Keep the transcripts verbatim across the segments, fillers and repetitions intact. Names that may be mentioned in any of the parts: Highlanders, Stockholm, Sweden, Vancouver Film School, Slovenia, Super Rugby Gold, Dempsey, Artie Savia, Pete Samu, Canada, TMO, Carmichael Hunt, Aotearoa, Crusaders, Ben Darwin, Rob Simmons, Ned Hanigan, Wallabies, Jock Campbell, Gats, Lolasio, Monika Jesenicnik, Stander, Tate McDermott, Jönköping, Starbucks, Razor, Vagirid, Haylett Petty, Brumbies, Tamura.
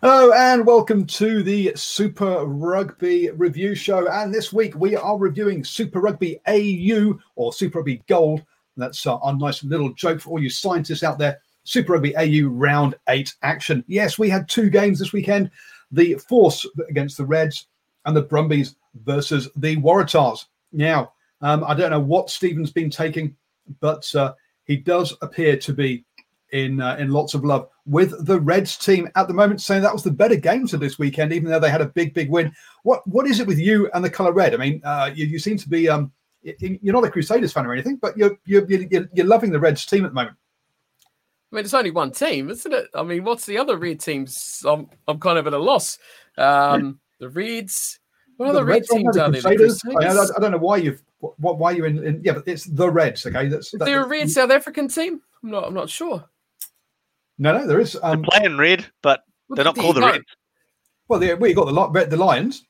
Hello and welcome to the Super Rugby Review Show, and this week we are reviewing Super Rugby A U, or Super Rugby Gold. That's our nice little joke for all you scientists out there. Super Rugby A U Round eight action. Yes, we had two games this weekend, the Force against the Reds and the Brumbies versus the Waratahs. Now, um, I don't know what Stephen's been taking, but uh, he does appear to be in uh, in lots of love with the Reds team at the moment, saying that was the better game to this weekend, even though they had a big, big win. What What is it with you and the colour red? I mean, uh, you, you seem to be, um, you're not a Crusaders fan or anything, but you're, you're, you're, you're loving the Reds team at the moment. I mean, it's only one team, isn't it? I mean, what's the other red teams? I'm, I'm kind of at a loss. Um, the Reds, what other red teams are there? The I don't know why you've, what, why you're in, in, yeah, but it's the Reds, okay? That's, that, is there a red South African team? I'm not, I'm not sure. No, no, there is. Um, they're playing red, but they're not called the Reds. Well, we well, got the li- the Lions.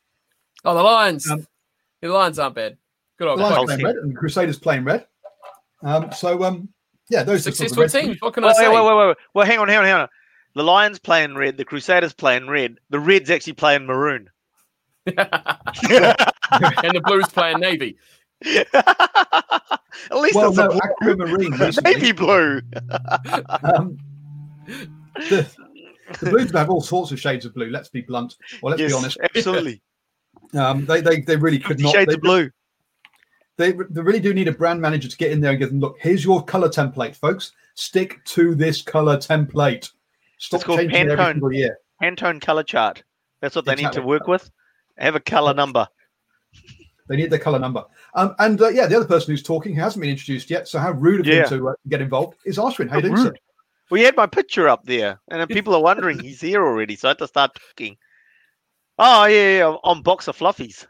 Oh, the Lions. Um, the Lions aren't bad. Good old Lions playing red, and the Crusaders playing red. Um, so, um, yeah, those successful are sort of teams. teams. What can well, I say? Wait, wait, wait, wait. Well, hang on, hang on, hang on. The Lions playing red. The Crusaders playing red. The Reds actually playing maroon. And the Blues playing navy. At least well, that's no, a blue. Navy blue. um, the, the Blues have all sorts of shades of blue. Let's be blunt. Well, let's yes, be honest. Absolutely. Um, they, they, they really could not. Shades they, of blue. They, they really do need a brand manager to get in there and give them, look, here's your color template, folks. Stick to this color template. Stop it's changing Pantone, every single year. Pantone color chart. That's what they exactly. need to work with. Have a color number. They need their colour number. Um, and, uh, yeah, the other person who's talking, who hasn't been introduced yet, so how rude of yeah. him to uh, get involved, is Ashwin. How are you doing, sir? We had my picture up there, and people are wondering he's here already, so I had to start talking. Oh, yeah, yeah, on Box of Fluffies.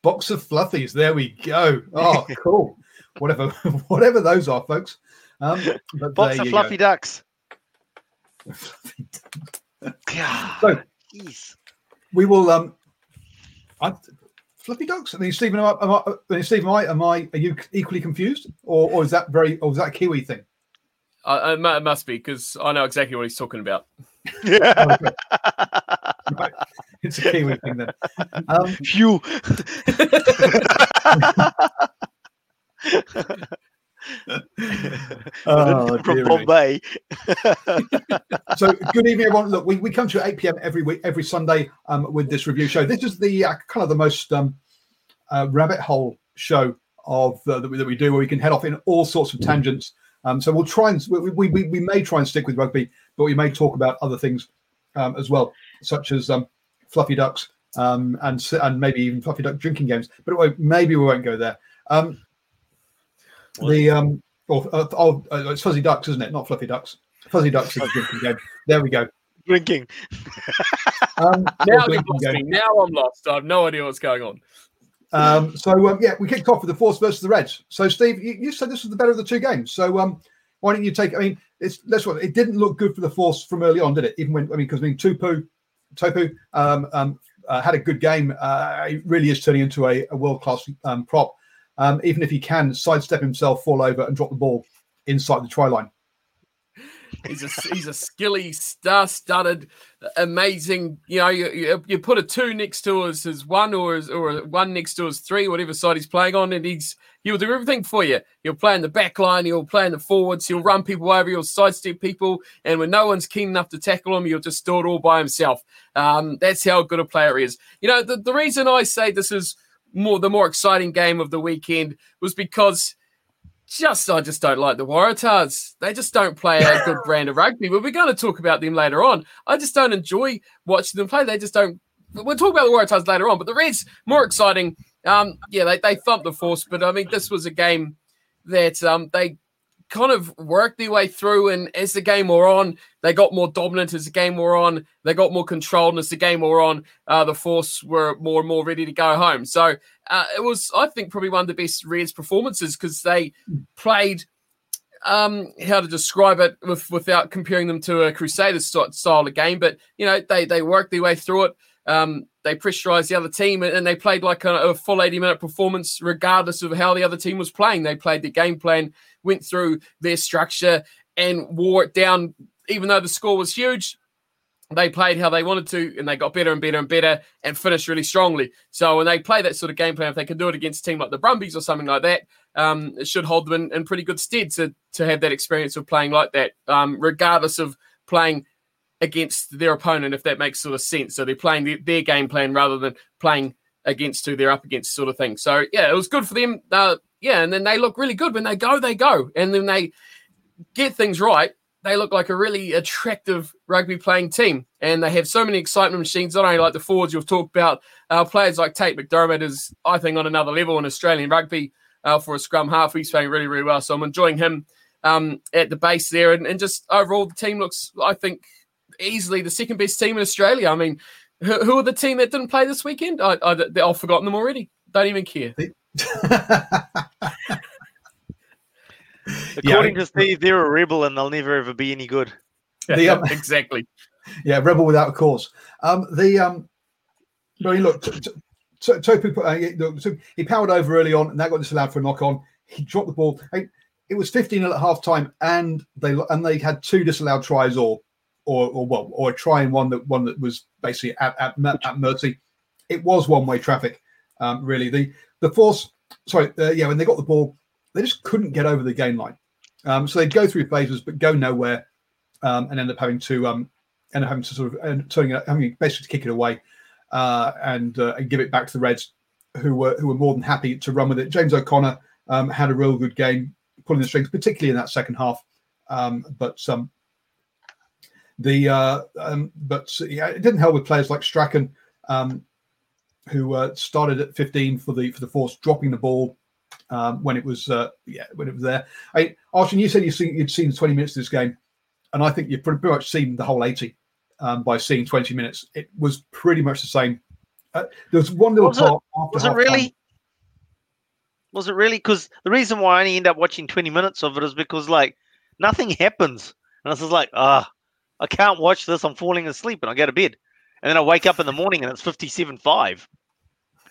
Box of Fluffies, there we go. Oh, cool. whatever whatever those are, folks. Um, but Box of Fluffy go. Ducks. so, Jeez. we will... Um, I, Fluffy ducks. I mean, Stephen, am I, am I, Stephen, am I, am I, are you equally confused, or, or is that very, or is that a Kiwi thing? Uh, it must be, because I know exactly what he's talking about. Yeah. Right. It's a Kiwi thing then. Um, Phew. oh, from Bombay. So good evening, everyone. Look, we, we come to eight p.m. every week, every Sunday, um, with this review show. This is the uh, kind of the most um, uh, rabbit hole show of uh, that, we, that we do, where we can head off in all sorts of tangents. Um, so we'll try and we, we we we may try and stick with rugby, but we may talk about other things um, as well, such as um, fluffy ducks um, and and maybe even fluffy duck drinking games. But it won't, maybe we won't go there. Um, the um. Or, or, or it's fuzzy ducks, isn't it? Not fluffy ducks. Fuzzy ducks is a drinking game. There we go. Drinking. um, now, drinking now I'm lost. I have no idea what's going on. Um, so, um, yeah, we kicked off with the Force versus the Reds. So, Steve, you, you said this was the better of the two games. So, um, why don't you take – I mean, it's let's what it didn't look good for the Force from early on, did it? Even when – I mean, because I mean, Tupou, Tupou, um, um, uh, had a good game. Uh, he really is turning into a, a world-class um, prop, um, even if he can sidestep himself, fall over, and drop the ball inside the try line. He's a, he's a skilly, star-studded, amazing. You know, you, you you put a two next to us as one, or as, or a one next to us three, whatever side he's playing on, and he's he'll do everything for you. He'll play in the back line, he'll play in the forwards, he'll run people over, he'll sidestep people, and when no one's keen enough to tackle him, he'll just do it all by himself. Um, that's how good a player he is. You know, the, the reason I say this is more the more exciting game of the weekend was because. Just, I just don't like the Waratahs. They just don't play a good brand of rugby. We'll be going to talk about them later on. I just don't enjoy watching them play. They just don't. We'll talk about the Waratahs later on, but the Reds, more exciting. Um, yeah, they, they thumped the Force, but I mean, this was a game that um, they kind of worked their way through. And as the game wore on, they got more dominant. As the game wore on, they got more controlled. And as the game wore on, uh, the Force were more and more ready to go home. So, Uh, it was, I think, probably one of the best Reds performances because they played, um, how to describe it with, without comparing them to a Crusaders style of game. But, you know, they they worked their way through it. Um, they pressurized the other team and they played like a, a full eighty-minute performance regardless of how the other team was playing. They played their game plan, went through their structure and wore it down, even though the score was huge. They played how they wanted to, and they got better and better and better and finished really strongly. So when they play that sort of game plan, if they can do it against a team like the Brumbies or something like that, um, it should hold them in, in pretty good stead to, to have that experience of playing like that, um, regardless of playing against their opponent, if that makes sort of sense. So they're playing the, their game plan rather than playing against who they're up against sort of thing. So, yeah, it was good for them. Uh, yeah, and then they look really good. When they go, they go. And then they get things right. They look like a really attractive rugby playing team and they have so many excitement machines. Not only like the forwards you've talked about, uh, players like Tate McDermott is, I think, on another level in Australian rugby uh, for a scrum half. He's playing really, really well. So I'm enjoying him um, at the base there. And, and just overall, the team looks, I think, easily the second best team in Australia. I mean, who, who are the team that didn't play this weekend? I, I, I've forgotten them already. Don't even care. According yeah, to Steve, they're a rebel and they'll never ever be any good. The, um, exactly. Yeah, rebel without a cause. Um, the um, no, look, t- t- t- Tupou, uh, t- he powered over early on, and that got disallowed for a knock on. He dropped the ball. It was fifteen at half time, and they and they had two disallowed tries, or or or well, or a try and one that one that was basically at at, at mercy. It was one way traffic, um, really. The the Force, sorry, uh, yeah, when they got the ball. They just couldn't get over the game line, um, so they'd go through phases but go nowhere, um, and end up having to um, end up having to sort of end, turning it, having basically to kick it away uh, and, uh, and give it back to the Reds, who were who were more than happy to run with it. James O'Connor um, had a real good game, pulling the strings, particularly in that second half. Um, but um, the uh, um, but yeah, it didn't help with players like Strachan, um, who uh, started at fifteen for the for the Force, dropping the ball. Um, when it was, uh, yeah, when it was there. I, Arsene, you said you'd seen, you'd seen twenty minutes of this game, and I think you've pretty much seen the whole eighty um, by seeing twenty minutes. It was pretty much the same. Uh, there was one little part. Was it really? Was it really? Because the reason why I only end up watching twenty minutes of it is because like nothing happens, and it's just like, ah, oh, I can't watch this. I'm falling asleep, and I go to bed, and then I wake up in the morning, and it's fifty-seven five.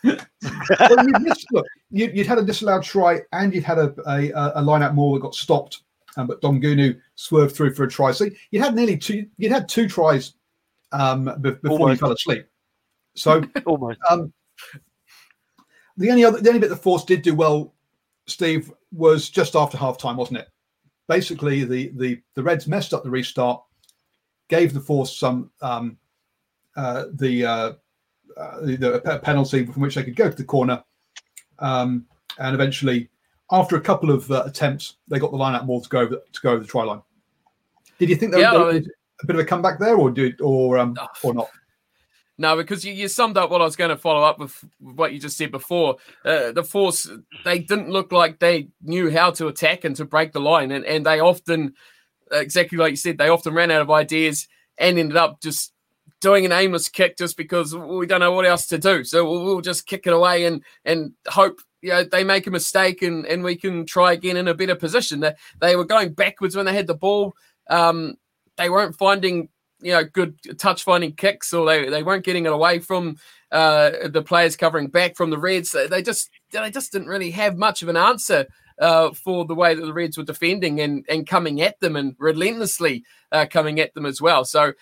Well, you'd, missed, look, you'd, you'd had a disallowed try and you'd had a, a, a line-out maul that got stopped, um, but Dongunu swerved through for a try. So you'd had nearly two. You'd had two tries um, before Almost. you fell asleep. So Almost. Um, the only other, the only bit the Force did do well, Steve, was just after half-time, wasn't it? Basically, the the the Reds messed up the restart, gave the Force some um, uh, the. Uh, Uh, the, the penalty from which they could go to the corner, um, and eventually, after a couple of uh, attempts, they got the line-out maul to go over to go over the try line. Did you think there, yeah, was, there I mean, was a bit of a comeback there, or do or um, oh, or not? No, because you, you summed up what I was going to follow up with what you just said before. Uh, the Force, they didn't look like they knew how to attack and to break the line, and and they often, exactly like you said, they often ran out of ideas and ended up just. Doing an aimless kick just because we don't know what else to do. So we'll, we'll just kick it away and, and hope, you know, they make a mistake and, and we can try again in a better position. They, they were going backwards when they had the ball. Um, they weren't finding, you know, good touch finding kicks, or they, they weren't getting it away from uh, the players covering back from the Reds. They just they just didn't really have much of an answer uh, for the way that the Reds were defending and, and coming at them and relentlessly uh, coming at them as well. So,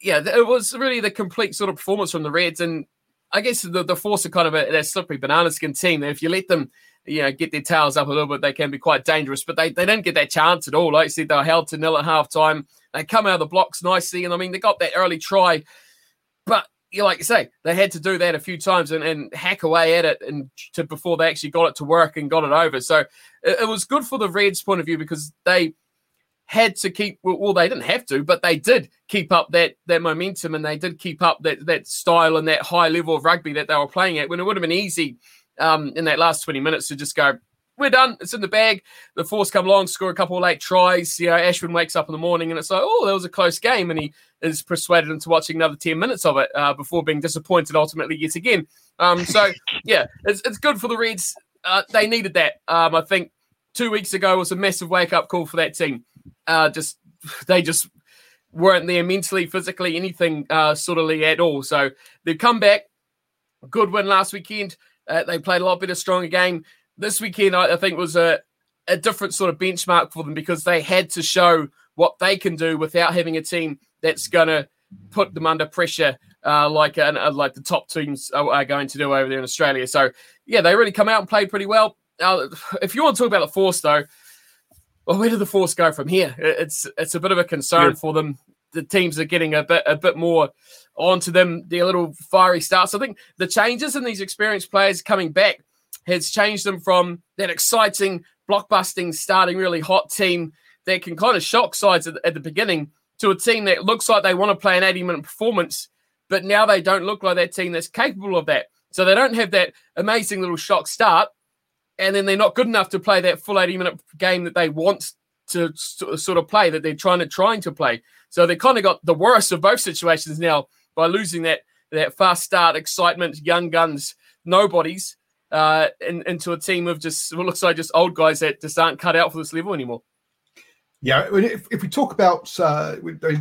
yeah, it was really the complete sort of performance from the Reds. And I guess the, the Force are kind of a, a slippery banana skin team. If you let them, you know, get their tails up a little bit, they can be quite dangerous. But they, they didn't get that chance at all. Like I said, they were held to nil at halftime. They come out of the blocks nicely. And, I mean, they got that early try. But, you like you say, they had to do that a few times and, and hack away at it and to, before they actually got it to work and got it over. So it, it was good for the Reds' point of view because they had to keep – well, they didn't have to, but they did keep up that that momentum and they did keep up that, that style and that high level of rugby that they were playing at when it would have been easy – Um, in that last twenty minutes to just go, we're done. It's in the bag. The Force come along, score a couple of late tries. You know, Ashwin wakes up in the morning and it's like, oh, that was a close game. And he is persuaded into watching another ten minutes of it uh, before being disappointed ultimately yet again. Um, so, yeah, it's it's good for the Reds. Uh, they needed that. Um, I think two weeks ago was a massive wake-up call for that team. Uh, just They just weren't there mentally, physically, anything uh, sort of at all. So they've come back. Good win last weekend. Uh, they played a lot better, stronger game. This weekend, I, I think, was a, a different sort of benchmark for them because they had to show what they can do without having a team that's going to put them under pressure uh, like uh, like the top teams are, are going to do over there in Australia. So, yeah, they really come out and played pretty well. Uh, if you want to talk about the Force, though, well, where did the Force go from here? It's it's a bit of a concern yeah. for them. The teams are getting a bit a bit more onto them, their little fiery starts. I think the changes in these experienced players coming back has changed them from that exciting, blockbusting, starting really hot team that can kind of shock sides at, at the beginning to a team that looks like they want to play an eighty-minute performance, but now they don't look like that team that's capable of that. So they don't have that amazing little shock start, and then they're not good enough to play that full eighty-minute game that they want to sort of play, that they're trying to trying to play. So they kind of got the worst of both situations now by losing that that fast start, excitement, young guns, nobodies, uh, in, into a team of just, well, it looks like just old guys that just aren't cut out for this level anymore. Yeah, if, if we talk about uh,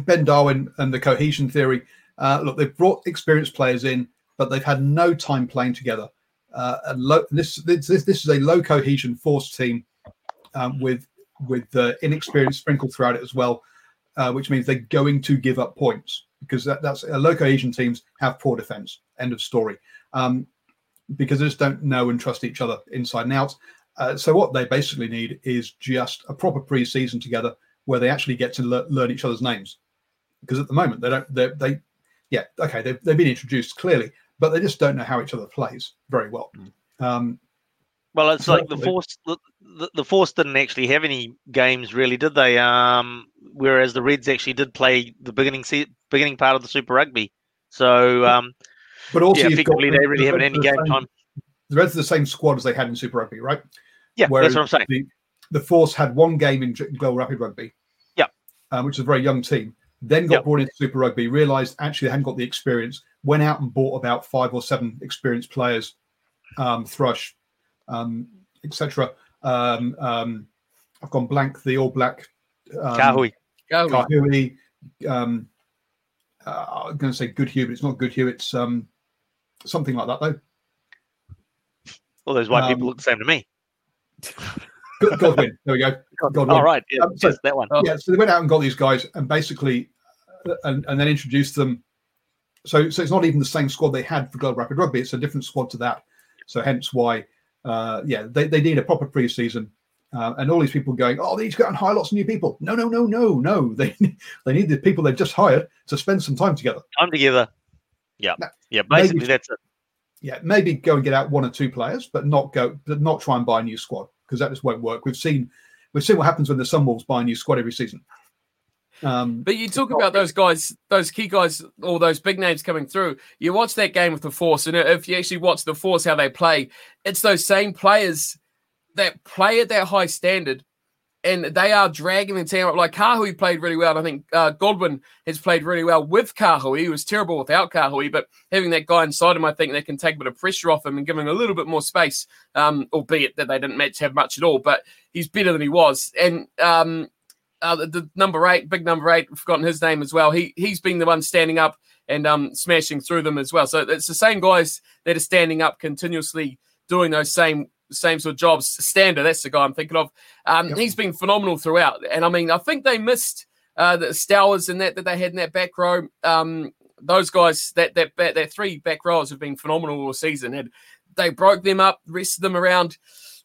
Ben Darwin and the cohesion theory, uh, look, they've brought experienced players in, but they've had no time playing together. Uh, and low, this, this this is a low cohesion Force team um, with with the uh, inexperience sprinkled throughout it as well, uh, which means they're going to give up points because that, that's uh, local Asian teams have poor defense, end of story, um, because they just don't know and trust each other inside and out. Uh, so what they basically need is just a proper pre-season together where they actually get to le- learn each other's names, because at the moment they don't, they, they yeah, okay, they've, they've been introduced clearly, but they just don't know how each other plays very well. Um, Well, it's like the Force. The, the Force didn't actually have any games, really, did they? Um, whereas the Reds actually did play the beginning se- beginning part of the Super Rugby. So, um, but also yeah, effectively, got, they really the haven't any game same, time. The Reds are the same squad as they had in Super Rugby, right? Yeah, whereas that's what I'm saying. The, the Force had one game in Global Rapid Rugby. Yeah, um, which is a very young team. Then got yep. brought into Super Rugby, realised actually they hadn't got the experience. Went out and bought about five or seven experienced players, um, Thrush. Um, et cetera. Um, um, I've gone blank. The All Black um, Kahui, Kahui. Um, uh, I was going to say Goodhue, but it's not Goodhue. It's um, something like that, though. All those white um, people look the same to me. Godwin. There we go. Godwin. All right, yeah, um, so, yes, that one. Yeah, so they went out and got these guys, and basically, uh, and, and then introduced them. So, so it's not even the same squad they had for Global Rapid Rugby. It's a different squad to that. So, hence why. Uh, yeah, they, they need a proper pre-season, uh, and all these people going, oh, they need to go and hire lots of new people. No, no, no, no, no. They they need the people they've just hired to spend some time together. Time together. Yeah, now, yeah. Basically, maybe, that's it. Yeah, maybe go and get out one or two players, but not go, but not try and buy a new squad because that just won't work. We've seen, we've seen what happens when the Sunwolves buy a new squad every season. Um, but you talk about those guys, those key guys, all those big names coming through. You watch that game with the Force, and if you actually watch the Force, how they play, it's those same players that play at that high standard, and they are dragging the team up. Like Kahui played really well. And I think uh, Godwin has played really well with Kahui. He was terrible without Kahui, but having that guy inside him, I think they can take a bit of pressure off him and give him a little bit more space, um, albeit that they didn't match have much at all, but he's better than he was. And, um, Uh, the, the number eight, big number eight, I've forgotten his name as well. He, he's been the one standing up and um, smashing through them as well. So it's the same guys that are standing up continuously doing those same same sort of jobs. Stander, that's the guy I'm thinking of. Um, yep. He's been phenomenal throughout. And, I mean, I think they missed uh, the Stowers and that that they had in that back row. Um, those guys, that that that three back rowers have been phenomenal all season. Had they broke them up, rested them around,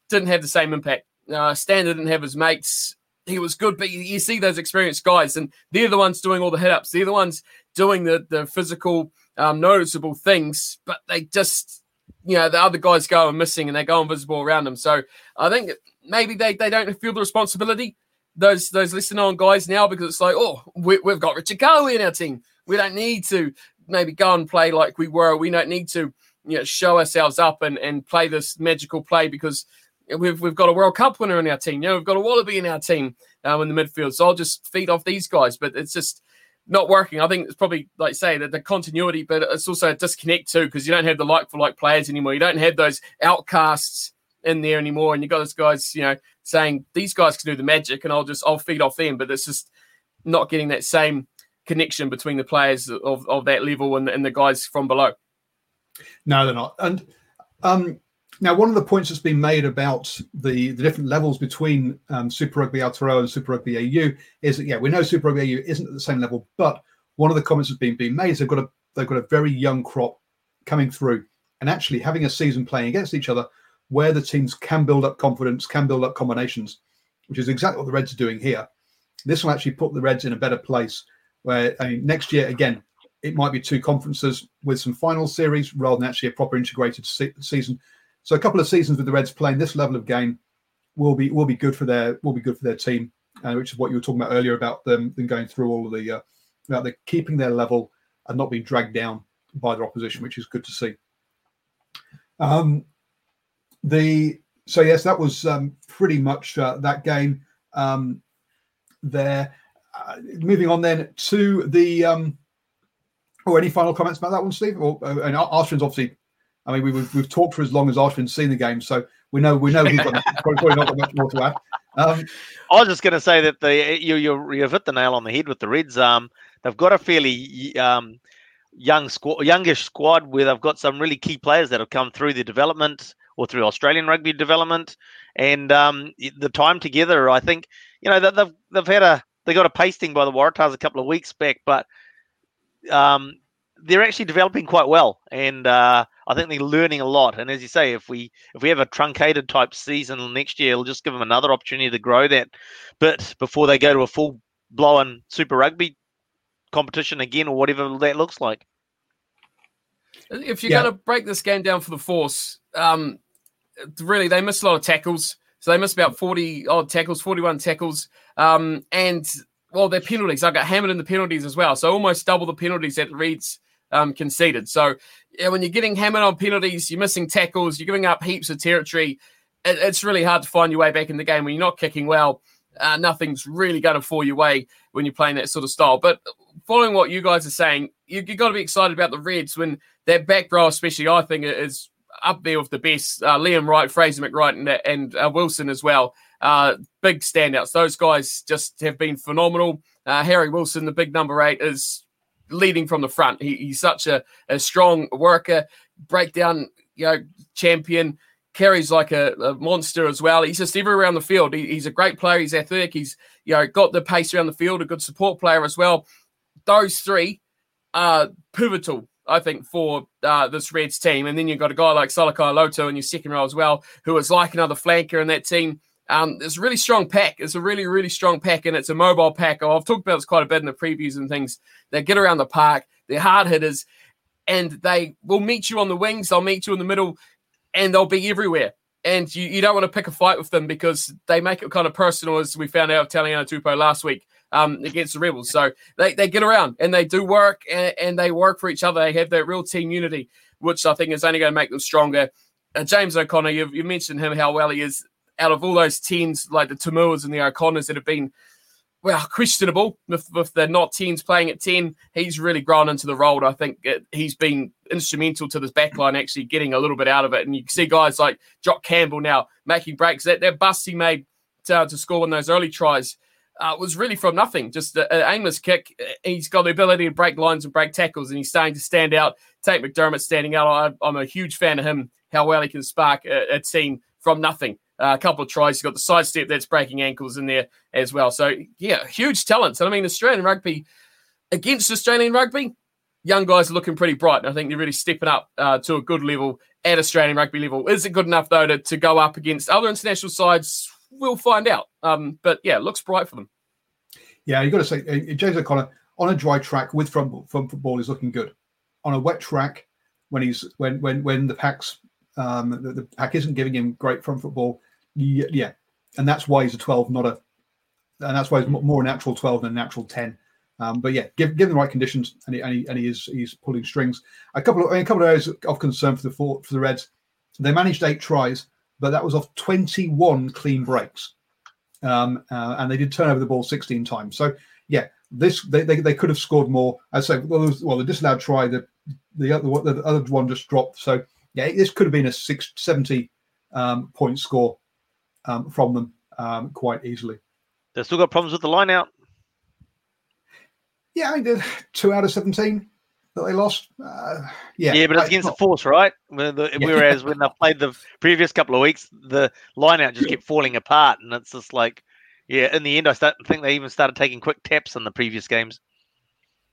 didn't have the same impact. Uh, Stander didn't have his mates. He was good, but you, you see those experienced guys, and they're the ones doing all the hit-ups. They're the ones doing the, the physical um, noticeable things, but they just, you know, the other guys go and missing, and they go invisible around them. So I think maybe they, they don't feel the responsibility, those those lesser-known guys now, because it's like, oh, we, we've got Richard Kahui in our team. We don't need to maybe go and play like we were. We don't need to, you know, show ourselves up and, and play this magical play because – We've we've got a World Cup winner in our team. You know, we've got a Wallaby in our team um, in the midfield. So I'll just feed off these guys, but it's just not working. I think it's probably, like say, that the continuity, but it's also a disconnect too because you don't have the like-for-like players anymore. You don't have those outcasts in there anymore, and you've got those guys, you know, saying these guys can do the magic, and I'll just I'll feed off them. But it's just not getting that same connection between the players of, of that level and, and the guys from below. No, they're not, and um. Now, one of the points that's been made about the, the different levels between um, Super Rugby Aotearoa and Super Rugby A U is that, yeah, we know Super Rugby A U isn't at the same level, but one of the comments that's been being made is they've got a they've got a very young crop coming through and actually having a season playing against each other where the teams can build up confidence, can build up combinations, which is exactly what the Reds are doing here. This will actually put the Reds in a better place where, I mean, next year, again, it might be two conferences with some final series rather than actually a proper integrated se- season. So a couple of seasons with the Reds playing this level of game will be will be good for their will be good for their team, uh, which is what you were talking about earlier about them, them going through all of the uh, about the keeping their level and not being dragged down by their opposition, which is good to see. Um, the so yes, that was um, pretty much uh, that game um, there. Uh, moving on then to the um, oh, any final comments about that one, Steve? Or uh, and Ashton's obviously. I mean, we've we've talked for as long as Ashwin's seen the game, so we know we know he's got probably not got much more to add. Um, I was just going to say that the you you you've hit the nail on the head with the Reds. Um, they've got a fairly um young squad, youngish squad where they've got some really key players that have come through their development or through Australian rugby development, and um the time together. I think you know that they've they've had a they got a pasting by the Waratahs a couple of weeks back, but um. They're actually developing quite well, and uh, I think they're learning a lot. And as you say, if we if we have a truncated type season next year, it'll just give them another opportunity to grow that bit before they go to a full blown Super Rugby competition again, or whatever that looks like. If you're yeah. going to break this game down for the Force, um, really they missed a lot of tackles, so they missed about forty odd tackles, forty-one tackles, um, and well, their penalties. I got hammered in the penalties as well, so almost double the penalties that Reds. Um, conceded. So yeah, when you're getting hammered on penalties, you're missing tackles, you're giving up heaps of territory. It, it's really hard to find your way back in the game when you're not kicking well. Uh, nothing's really going to fall your way when you're playing that sort of style. But following what you guys are saying, you, you've got to be excited about the Reds when that back row, especially, I think is up there with the best. Uh, Liam Wright, Fraser McWright, and, and uh, Wilson as well. Uh, big standouts. Those guys just have been phenomenal. Uh, Harry Wilson, the big number eight, is leading from the front. He, he's such a, a strong worker, breakdown, you know, champion, carries like a, a monster as well. He's just everywhere around the field. He, he's a great player. He's athletic. He's, you know, got the pace around the field, a good support player as well. Those three are pivotal, I think, for uh, this Reds team. And then you've got a guy like Salakai Loto in your second row as well, who is like another flanker in that team. Um, it's a really strong pack. It's a really, really strong pack, and it's a mobile pack. I've talked about this quite a bit in the previews and things. They get around the park. They're hard hitters, and they will meet you on the wings. They'll meet you in the middle, and they'll be everywhere. And you, you don't want to pick a fight with them because they make it kind of personal, as we found out of Taniela Tupou last week um, against the Rebels. So they, they get around, and they do work, and, and they work for each other. They have that real team unity, which I think is only going to make them stronger. Uh, James O'Connor, you've, you mentioned him, how well he is. Out of all those teams, like the To'omuas and the O'Connors that have been, well, questionable, if, if they're not teams playing at ten, he's really grown into the role. I think it, he's been instrumental to this backline actually getting a little bit out of it. And you can see guys like Jock Campbell now making breaks. That, that bust he made to, to score in those early tries uh, was really from nothing. Just a, an aimless kick. He's got the ability to break lines and break tackles, and he's starting to stand out. Tate McDermott standing out. I, I'm a huge fan of him, how well he can spark a, a team from nothing. Uh, a couple of tries. He's got the sidestep that's breaking ankles in there as well. So, yeah, huge talents. And, I mean, Australian rugby against Australian rugby, young guys are looking pretty bright. And I think they're really stepping up uh, to a good level at Australian rugby level. Is it good enough, though, to, to go up against other international sides? We'll find out. Um, but, yeah, it looks bright for them. Yeah, you've got to say, uh, James O'Connor, on a dry track with from, from football is looking good. On a wet track, when he's when when when the pack's um, the, the pack isn't giving him great from football, yeah, yeah, and that's why he's a twelve, not a, and that's why he's more a natural twelve than a natural ten. Um, but yeah, give give him the right conditions, and he and he, and he is he's pulling strings. A couple of I mean, a couple of areas of concern for the for, for the Reds. They managed eight tries, but that was off twenty-one clean breaks, um, uh, and they did turn over the ball sixteen times. So yeah, this they they, they could have scored more. I say well, was, well the disallowed try the. The other, the other one just dropped. So, yeah, this could have been a six seventy um, point score um, from them um, quite easily. They've still got problems with the line out. Yeah, I mean, they're two out of seventeen that they lost. Uh, yeah, yeah, but it's against not... the Force, right? Whereas when they played the previous couple of weeks, the line out just kept falling apart. And it's just like, yeah, in the end, I start, think they even started taking quick taps in the previous games.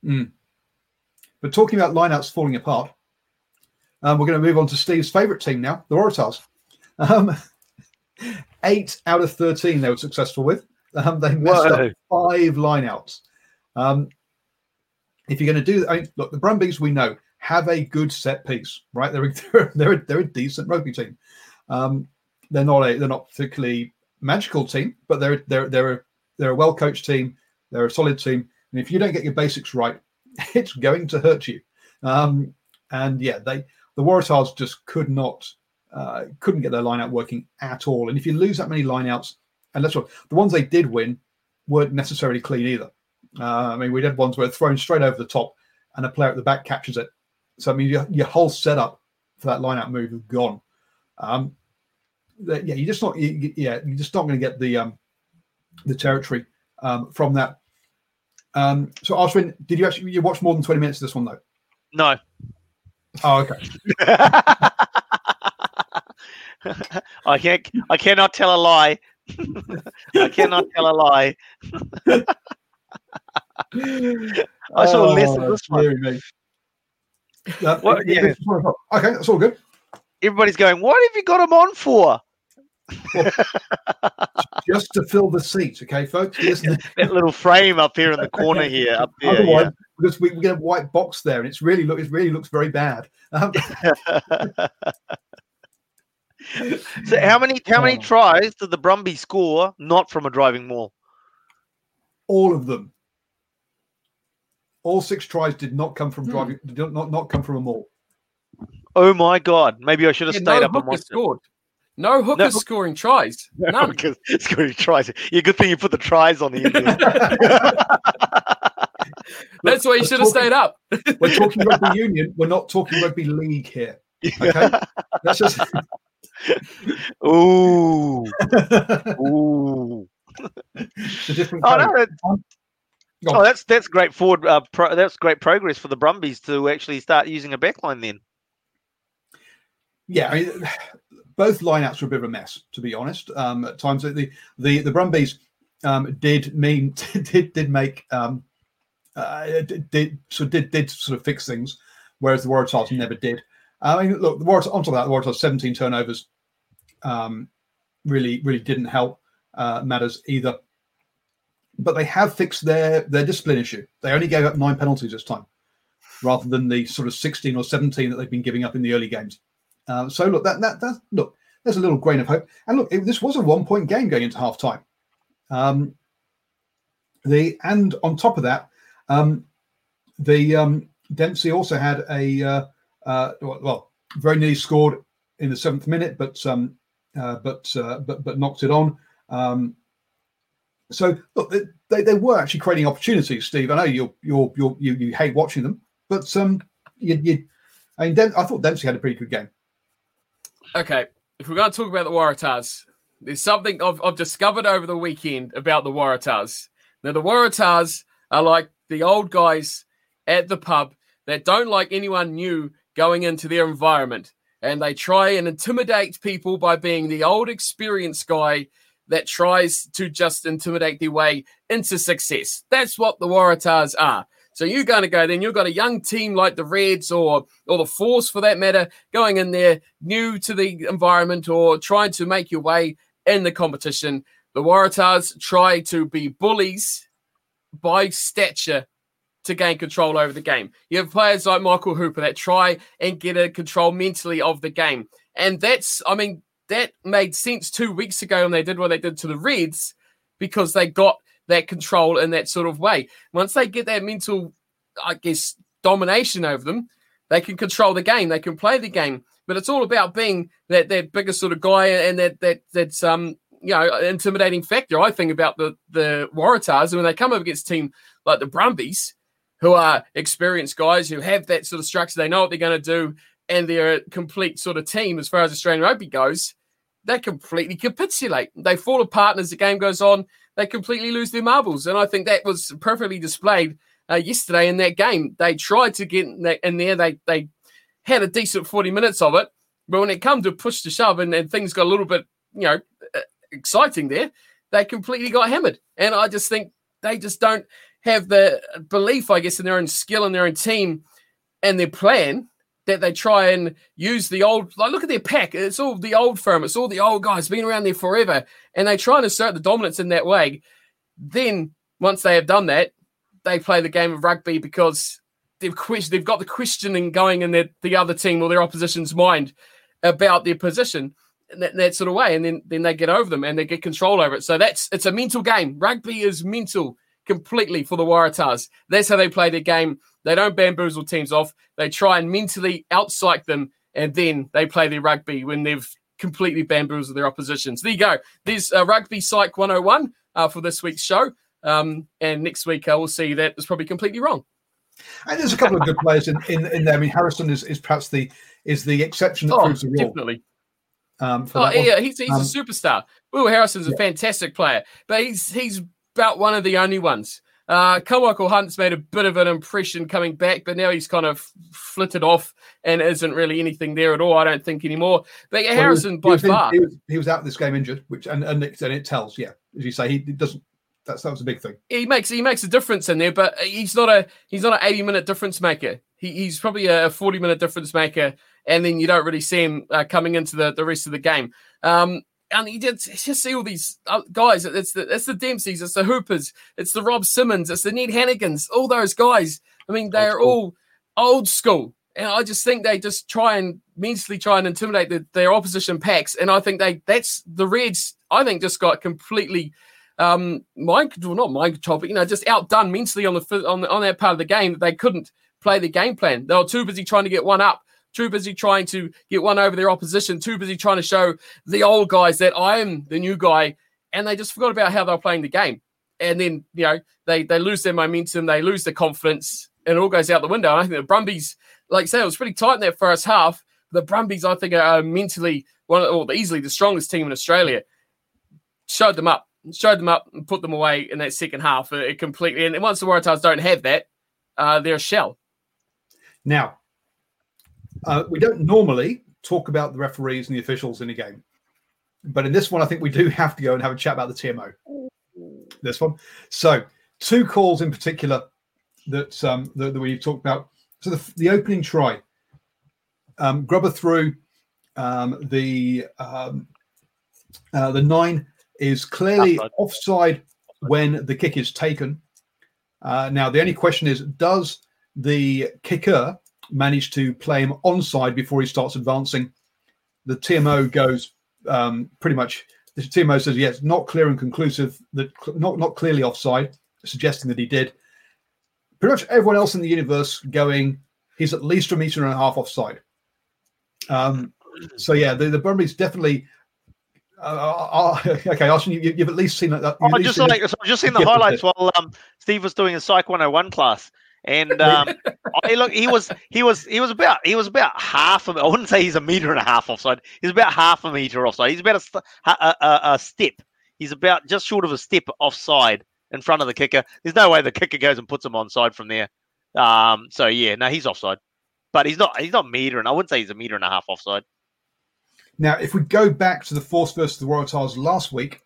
Mm. But talking about lineouts falling apart, um, we're going to move on to Steve's favourite team now, the Waratahs. Um, eight out of thirteen they were successful with. Um, they messed Whoa. up five lineouts. Um, if you're going to do I mean, look, the Brumbies we know have a good set piece, right? They're they're they're a, they're a decent rugby team. Um, they're not a they're not particularly magical team, but they're they're they're a, they're a well coached team. They're a solid team, and if you don't get your basics right, it's going to hurt you. Um, and yeah, they the Waratahs just could not, uh, couldn't get their line-out working at all. And if you lose that many line-outs, and let's look, the ones they did win weren't necessarily clean either. Uh, I mean, we had ones where it's thrown straight over the top and a player at the back captures it. So, I mean, your, your whole setup for that line-out move is gone. Um, the, yeah, you're just not, you, yeah, you're just not going to get the um, the territory um, from that. Um, so, Ashwin, did you actually you watch more than twenty minutes of this one, though? No. Oh, okay. I can't. I cannot tell a lie. I cannot tell a lie. I saw oh, less of this one. Uh, what, yeah. This one. Okay, that's all good. Everybody's going, what have you got him on for? Well, just to fill the seat, okay, folks. Yeah, that little frame up here in the corner here, up there. Otherwise, yeah. because we, we get a white box there, and it's really look, it really looks very bad. Um, so, how many how many tries did the Brumbies score not from a driving maul? All of them. All six tries did not come from hmm. driving. Did not not come from a maul. Oh my God! Maybe I should have yeah, stayed no, up and watched it. No hookers no, scoring tries. No None. hookers scoring tries. Yeah, good thing you put the tries on the end. That's why you should have stayed up. We're talking rugby union. We're not talking rugby league here. Okay? That's just... Ooh. Ooh. It's a different oh, no, that, oh, that's that's great forward. Uh, pro, that's great progress for the Brumbies to actually start using a backline then. Yeah, I mean, both lineouts were a bit of a mess, to be honest. Um, at times, the the, the Brumbies um, did mean did did make um, uh, did so did did sort of fix things, whereas the Waratahs never did. I mean, look, the Waratahs on top of that, the Waratahs seventeen turnovers um, really really didn't help uh, matters either. But they have fixed their their discipline issue. They only gave up nine penalties this time, rather than the sort of sixteen or seventeen that they've been giving up in the early games. Uh, so look, that that that look, there's a little grain of hope. And look, it, this was a one-point game going into halftime. Um, the and on top of that, um, the um, Dempsey also had a uh, uh, well, very nearly scored in the seventh minute, but um, uh, but, uh, but but knocked it on. Um, so look, they they were actually creating opportunities, Steve. I know you're you're you're you, you hate watching them, but um, you, you I mean, Dem- I thought Dempsey had a pretty good game. Okay, if we're going to talk about the Waratahs, there's something I've, I've discovered over the weekend about the Waratahs. Now, the Waratahs are like the old guys at the pub that don't like anyone new going into their environment. And they try and intimidate people by being the old experienced guy that tries to just intimidate their way into success. That's what the Waratahs are. So you're going to go then, you've got a young team like the Reds or or the Force, for that matter, going in there new to the environment or trying to make your way in the competition. The Waratahs try to be bullies by stature to gain control over the game. You have players like Michael Hooper that try and get a control mentally of the game. And that's, I mean, that made sense two weeks ago when they did what they did to the Reds, because they got that control in that sort of way. Once they get that mental, I guess, domination over them, they can control the game. They can play the game. But it's all about being that that bigger sort of guy and that that that's um you know intimidating factor. I think about the the Waratahs, and when they come up against a team like the Brumbies, who are experienced guys who have that sort of structure, they know what they're going to do, and they're a complete sort of team as far as Australian rugby goes. They completely capitulate. They fall apart, and as the game goes on, they completely lose their marbles. And I think that was perfectly displayed uh, yesterday in that game. They tried to get in, that, in there. They they had a decent forty minutes of it. But when it come to push to shove and, and things got a little bit, you know, exciting there, they completely got hammered. And I just think they just don't have the belief, I guess, in their own skill and their own team and their plan, that they try and use the old, like, look at their pack. It's all the old firm. It's all the old guys, been around there forever. And they try and assert the dominance in that way. Then once they have done that, they play the game of rugby because they've question, they've got the questioning going in their, the other team or their opposition's mind about their position in that, that sort of way. And then, then they get over them and they get control over it. So that's, it's a mental game. Rugby is mental completely for the Waratahs. That's how they play their game. They don't bamboozle teams off. They try and mentally outpsych them, and then they play their rugby when they've completely bamboozled their opposition. So there you go. There's uh, Rugby Psych one oh one uh, for this week's show. Um, and next week I uh, will see that it's probably completely wrong. And there's a couple of good players in, in, in there. I mean, Harrison is, is perhaps the is the exception that oh, proves the rule. Definitely. Um, for oh, yeah, he's, he's um, a superstar. Will Harrison's yeah. a fantastic player, but he's he's about one of the only ones. Uh, Carmichael Hunt's made a bit of an impression coming back, but now he's kind of flitted off and isn't really anything there at all, I don't think, anymore. But well, Harrison, he was, by he far. In, he, was, he was out of this game injured, which and, and, it, and it tells, yeah. As you say, he doesn't. That's, that was a big thing. He makes he makes a difference in there, but he's not a he's not an eighty-minute difference maker. He, he's probably a forty-minute difference maker, and then you don't really see him uh, coming into the, the rest of the game. Um, And you just, just see all these guys. It's the it's the Dempseys, it's the Hoopers, it's the Rob Simmons, it's the Ned Hannigans, all those guys. I mean, they're all old school. And I just think they just try and mentally try and intimidate the, their opposition packs. And I think they that's the Reds, I think, just got completely um, mind control, not mind control, but, you know, just outdone mentally on the on the, on that part of the game that they couldn't play the game plan. They were too busy trying to get one up. Too busy trying to get one over their opposition. Too busy trying to show the old guys that I am the new guy. And they just forgot about how they were playing the game. And then, you know, they, they lose their momentum. They lose their confidence. And it all goes out the window. And I think the Brumbies, like I say, it was pretty tight in that first half. The Brumbies, I think, are mentally one of, or easily the strongest team in Australia. Showed them up. Showed them up and put them away in that second half. It, it completely. And once the Waratahs don't have that, uh, they're a shell. Now, Uh, we don't normally talk about the referees and the officials in a game, but in this one, I think we do have to go and have a chat about the T M O. This one, so two calls in particular that um, that, that we talked about. So the, the opening try, um, Grubber through um, the um, uh, the nine is clearly offside. offside when the kick is taken. Uh, now the only question is, does the kicker managed to play him onside before he starts advancing? The T M O goes um, pretty much. The T M O says, yes, yeah, not clear and conclusive, that not not clearly offside, suggesting that he did. Pretty much everyone else in the universe going, he's at least a metre and a half offside. Um, so, yeah, the, the Brumbies definitely. Uh, uh, okay, Austin, you, you've at least seen that. that I've just, like, so just seen the highlights while um, Steve was doing his Psych one oh one class. And um, I, look, he was he was he was about he was about half of, I wouldn't say he's a meter and a half offside. He's about half a meter offside. He's about a, a, a step. He's about just short of a step offside in front of the kicker. There's no way the kicker goes and puts him onside from there. Um, so, yeah, no, he's offside. But he's not he's not metre, and I wouldn't say he's a metre and a half offside. Now, if we go back to the Force versus the Waratahs last week,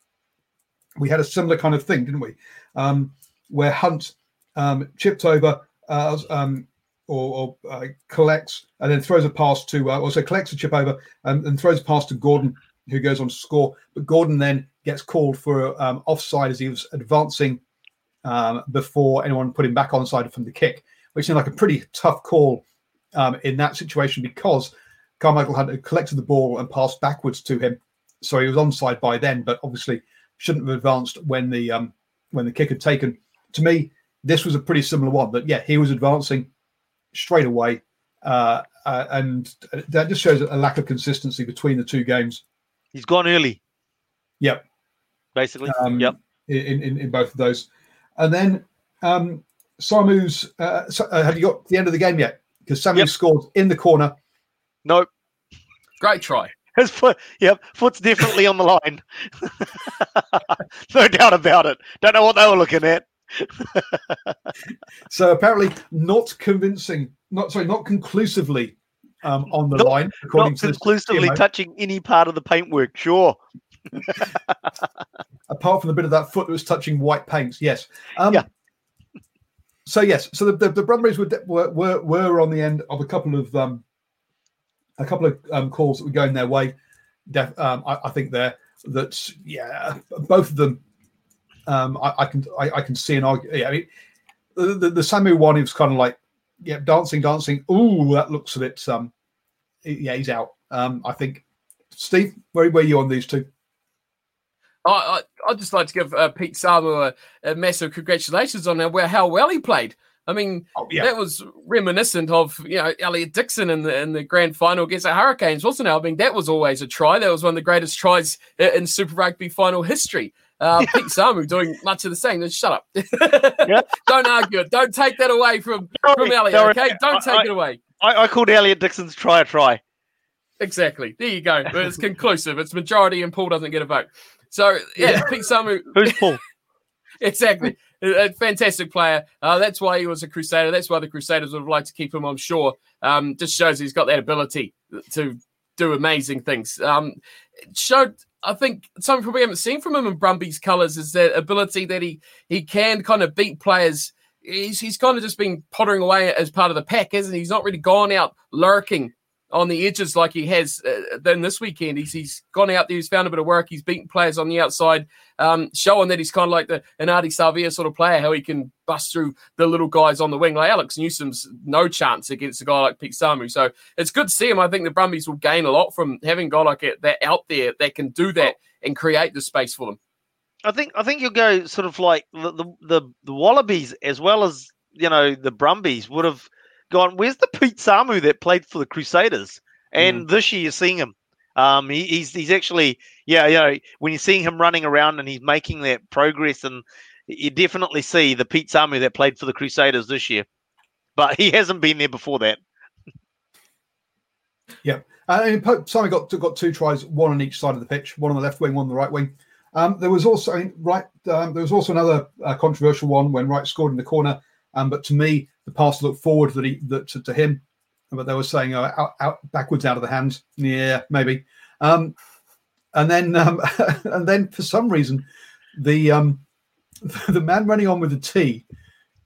we had a similar kind of thing, didn't we? Um, where Hunt um, chipped over uh, um, or, or uh, collects and then throws a pass to, uh, or so collects a chip over and, and throws a pass to Gordon, who goes on to score. But Gordon then gets called for um, offside as he was advancing um, before anyone put him back onside from the kick, which seemed like a pretty tough call um, in that situation because Carmichael had collected the ball and passed backwards to him. So he was onside by then, but obviously shouldn't have advanced when the um, when the kick had taken. To me, this was a pretty similar one. But yeah, he was advancing straight away. Uh, uh, and that just shows a lack of consistency between the two games. He's gone early. Yep. Basically. Um, yep. In, in in both of those. And then um, Samu's, uh, uh, have you got the end of the game yet? Because Samu yep. scored in the corner. Nope. Great try. His foot, yep, foot's definitely on the line. No doubt about it. Don't know what they were looking at. So apparently not convincing, not sorry, not conclusively um, on the not, line. According not to conclusively this touching any part of the paintwork, sure. Apart from the bit of that foot that was touching white paints, yes. Um, yeah. So, yes, so the, the, the Brumbies were, were were on the end of a couple of um, a couple of um, calls that were going their way. Def, um, I, I think there that's yeah, both of them. Um, I, I can I, I can see an argument. Yeah, I mean, the, the, the Samu one, he was kind of like, yeah, dancing, dancing. Ooh, that looks a bit. Um, yeah, he's out. Um, I think. Steve, where were you on these two? I I I'd just like to give uh, Pete Samu a, a massive congratulations on how well he played. I mean, oh, yeah. That was reminiscent of, you know, Elliot Dixon in the in the grand final against the Hurricanes, wasn't it? I mean, that was always a try. That was one of the greatest tries in Super Rugby final history. Uh, Pete Samu doing much of the same. Just shut up. Yeah. Don't argue it. Don't take that away from, from Elliot, okay? Don't take I, it away. I, I called Elliot Dixon's try a try. Exactly. There you go. It's conclusive. It's majority and Paul doesn't get a vote. So, yeah, yeah. Pete Samu. Who's Paul? Exactly. A fantastic player. Uh, that's why he was a Crusader. That's why the Crusaders would have liked to keep him, I'm sure. Um, just shows he's got that ability to do amazing things. Um, it showed, I think, something we haven't seen from him in Brumbies colours is that ability that he he can kind of beat players. He's, he's kind of just been pottering away as part of the pack, isn't he? He's not really gone out lurking on the edges like he has uh, then this weekend. He's he's gone out there, he's found a bit of work, he's beaten players on the outside, um, showing that he's kind of like the an Artie Savia sort of player, how he can bust through the little guys on the wing. Like Alex Newsome's no chance against a guy like Pete Samu. So it's good to see him. I think the Brumbies will gain a lot from having a guy like that out there that can do that and create the space for them. I think I think you'll go sort of like the the, the, the Wallabies as well as, you know, the Brumbies would have gone, where's the Pete Samu that played for the Crusaders? And mm. this year you're seeing him. Um, he, he's he's actually, yeah, you know, when you're seeing him running around and he's making that progress, and you definitely see the Pete Samu that played for the Crusaders this year. But he hasn't been there before that. Yeah. Uh, and Samu got, got two tries, one on each side of the pitch, one on the left wing, one on the right wing. Um, there was also, I mean, right, um, there was also another uh, controversial one when Wright scored in the corner. Um, but to me, the pass looked forward that he, that, to, to him, but they were saying uh, out, out, backwards out of the hands. Yeah, maybe. Um, and then, um, and then for some reason, the um, the man running on with the tee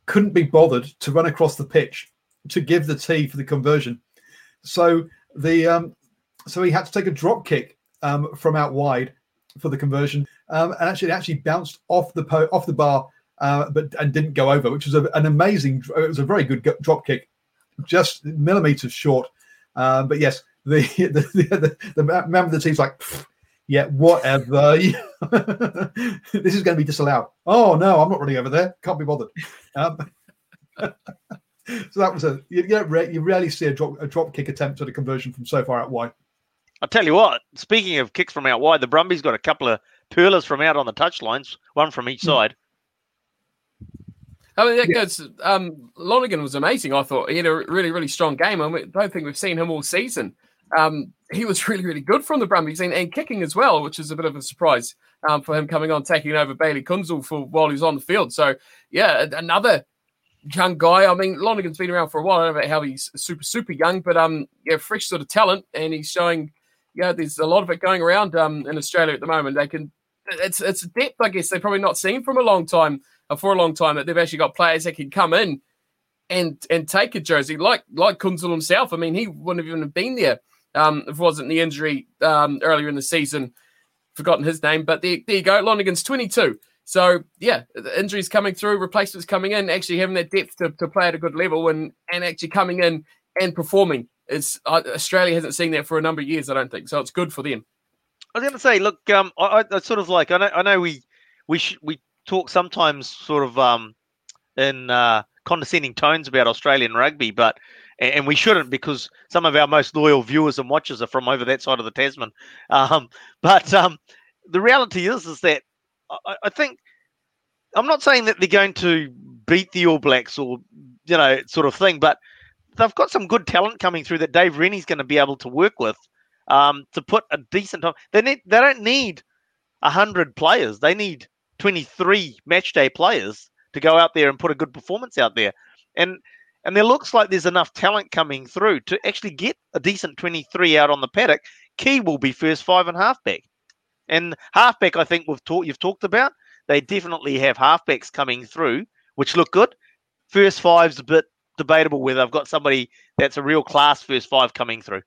couldn't be bothered to run across the pitch to give the tee for the conversion. So the um, so he had to take a drop kick um, from out wide for the conversion, um, and actually it actually bounced off the po- off the bar. Uh, but and didn't go over, which was a, an amazing. It was a very good drop kick, just millimeters short. Uh, but yes, the the the, the, the member of the team's like, yeah, whatever. This is going to be disallowed. Oh no, I'm not running over there. Can't be bothered. Um, so that was a you, you don't re- you rarely see a drop a drop kick attempt at a conversion from so far out wide. I'll tell you what. Speaking of kicks from out wide, the Brumbies got a couple of pearlers from out on the touchlines, one from each side. Mm. I mean, that yeah. goes, um, Lonergan was amazing, I thought. He had a really, really strong game. I don't think we've seen him all season. Um, he was really, really good from the Brumbies and, and kicking as well, which is a bit of a surprise um, for him coming on, taking over Bailey Kuenzle for while he's on the field. So, yeah, another young guy. I mean, Lonigan's been around for a while. I don't know how he's super, super young, but um, yeah, fresh sort of talent, and he's showing. Yeah, there's a lot of it going around um, in Australia at the moment. They can, it's it's depth, I guess. They've probably not seen from a long time uh, for a long time that they've actually got players that can come in and and take a jersey like like Kuenzle himself. I mean, he wouldn't even have been there um, if it wasn't the injury um, earlier in the season. Forgotten his name, but there, there you go. Lonigan's twenty-two. So, yeah, the injuries coming through, replacements coming in, actually having that depth to, to play at a good level and, and actually coming in and performing. It's, uh, Australia hasn't seen that for a number of years, I don't think. So it's good for them. I was going to say, look, um, I, I sort of like, I know, I know we we sh- we talk sometimes sort of um, in uh, condescending tones about Australian rugby, but and we shouldn't, because some of our most loyal viewers and watchers are from over that side of the Tasman. Um, but um, the reality is, is that I think I'm not saying that they're going to beat the All Blacks or, you know, sort of thing, but they've got some good talent coming through that Dave Rennie's going to be able to work with um, to put a decent time. They need, they don't need a hundred players. They need twenty-three matchday players to go out there and put a good performance out there. And, and there looks like there's enough talent coming through to actually get a decent twenty-three out on the paddock. Key will be first five and halfback. And halfback, I think we've talked. You've talked about. They definitely have halfbacks coming through, which look good. First five's a bit debatable whether I've got somebody that's a real class first five coming through.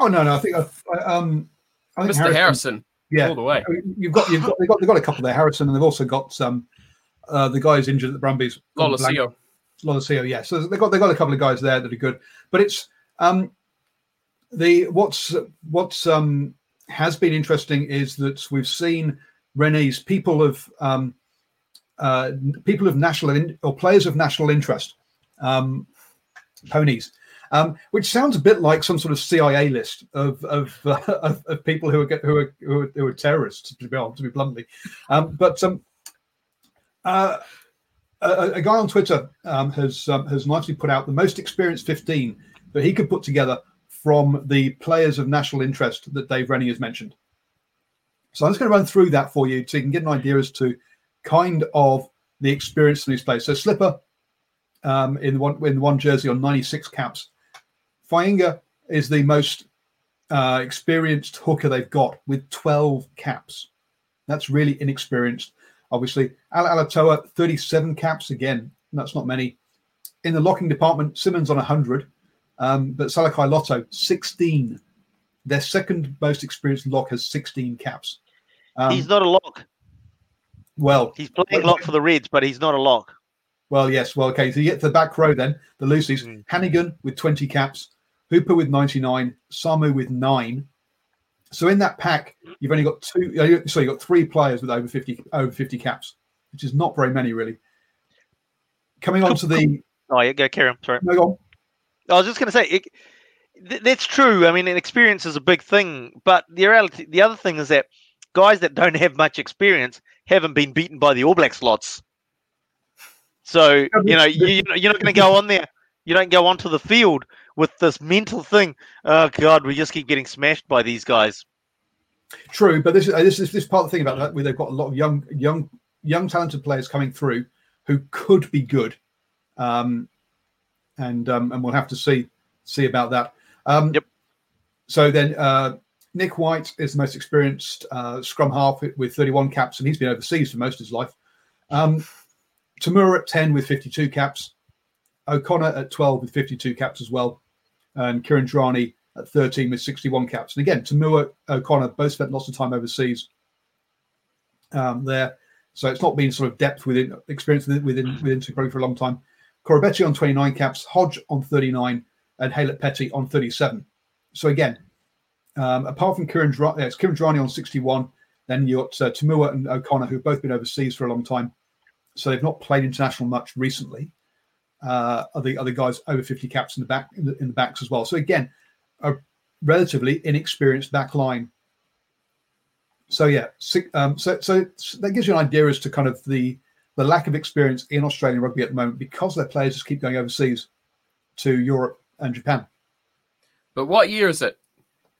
Oh no, no, I think I've, um, I think Mister Harrison, Harrison, yeah, all the way. You've got, you've got, they've got, they've got a couple there, Harrison, and they've also got some uh, the guys injured at the Brumbies. Lolasio, Lolasio, yeah. So they've got, they've got a couple of guys there that are good, but it's. Um, The what's what's um, has been interesting is that we've seen Rennie's people of um, uh, people of national in, or players of national interest um, ponies, um, which sounds a bit like some sort of C I A list of of, uh, of, of people who are who are who are, who are terrorists, to be honest, to be bluntly. Um, but um, uh, a, a guy on Twitter um, has um, has nicely put out the most experienced fifteen that he could put together from the players of national interest that Dave Rennie has mentioned. So I'm just going to run through that for you so you can get an idea as to kind of the experience in these players. So Slipper um, in one in one jersey on ninety-six caps. Fainga is the most uh, experienced hooker they've got with twelve caps. That's really inexperienced, obviously. Ala Alatoa, thirty-seven caps again. That's not many. In the locking department, Simmons on one hundred. Um, but Salakai Lotto, sixteen. Their second most experienced lock has sixteen caps. Um, he's not a lock. Well, he's playing lock for the Reds, but he's not a lock. Well, yes. Well, okay. So you get to the back row then, the Lucies. Mm. Hannigan with twenty caps, Hooper with ninety-nine, Samu with nine. So in that pack, you've only got two. So you've got three players with over fifty over fifty caps, which is not very many, really. Coming on to the. Oh, yeah, go carry on. Sorry. No, go on. I was just going to say, it, th- that's true. I mean, experience is a big thing, but the reality, the other thing is that guys that don't have much experience haven't been beaten by the All Blacks lots. So, you know, you, you're not going to go on there. You don't go onto the field with this mental thing. Oh, God, we just keep getting smashed by these guys. True, but this is this is this part of the thing about that, where they've got a lot of young, young, young, talented players coming through who could be good. Um And um, and we'll have to see see about that. Um, yep. So then uh, Nick White is the most experienced uh, scrum half with thirty-one caps, and he's been overseas for most of his life. Um, Tamura at ten with fifty-two caps. O'Connor at twelve with fifty-two caps as well. And Kieran Drani at thirteen with sixty-one caps. And again, Tamura, O'Connor both spent lots of time overseas um, there. So it's not been sort of depth within experience within, within, within Super for a long time. Corabetti on twenty-nine caps, Hodge on thirty-nine, and Haylett Petty on thirty-seven. So again, um, apart from Kieran Drani, it's Kieran Drani on sixty-one, then you've got uh, To'omua and O'Connor, who've both been overseas for a long time. So they've not played international much recently. Uh, are the other guys over fifty caps in the back in the, in the backs as well. So again, a relatively inexperienced back line. So yeah, six, um, so so that gives you an idea as to kind of the the lack of experience in Australian rugby at the moment, because their players just keep going overseas to Europe and Japan. But what year is it?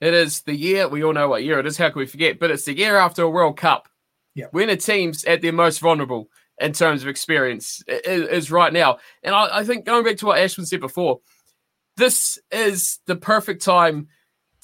It is the year, we all know what year it is, how can we forget? But it's the year after a World Cup. Yep. When a team's at their most vulnerable in terms of experience is, is right now. And I, I think going back to what Ashwin said before, this is the perfect time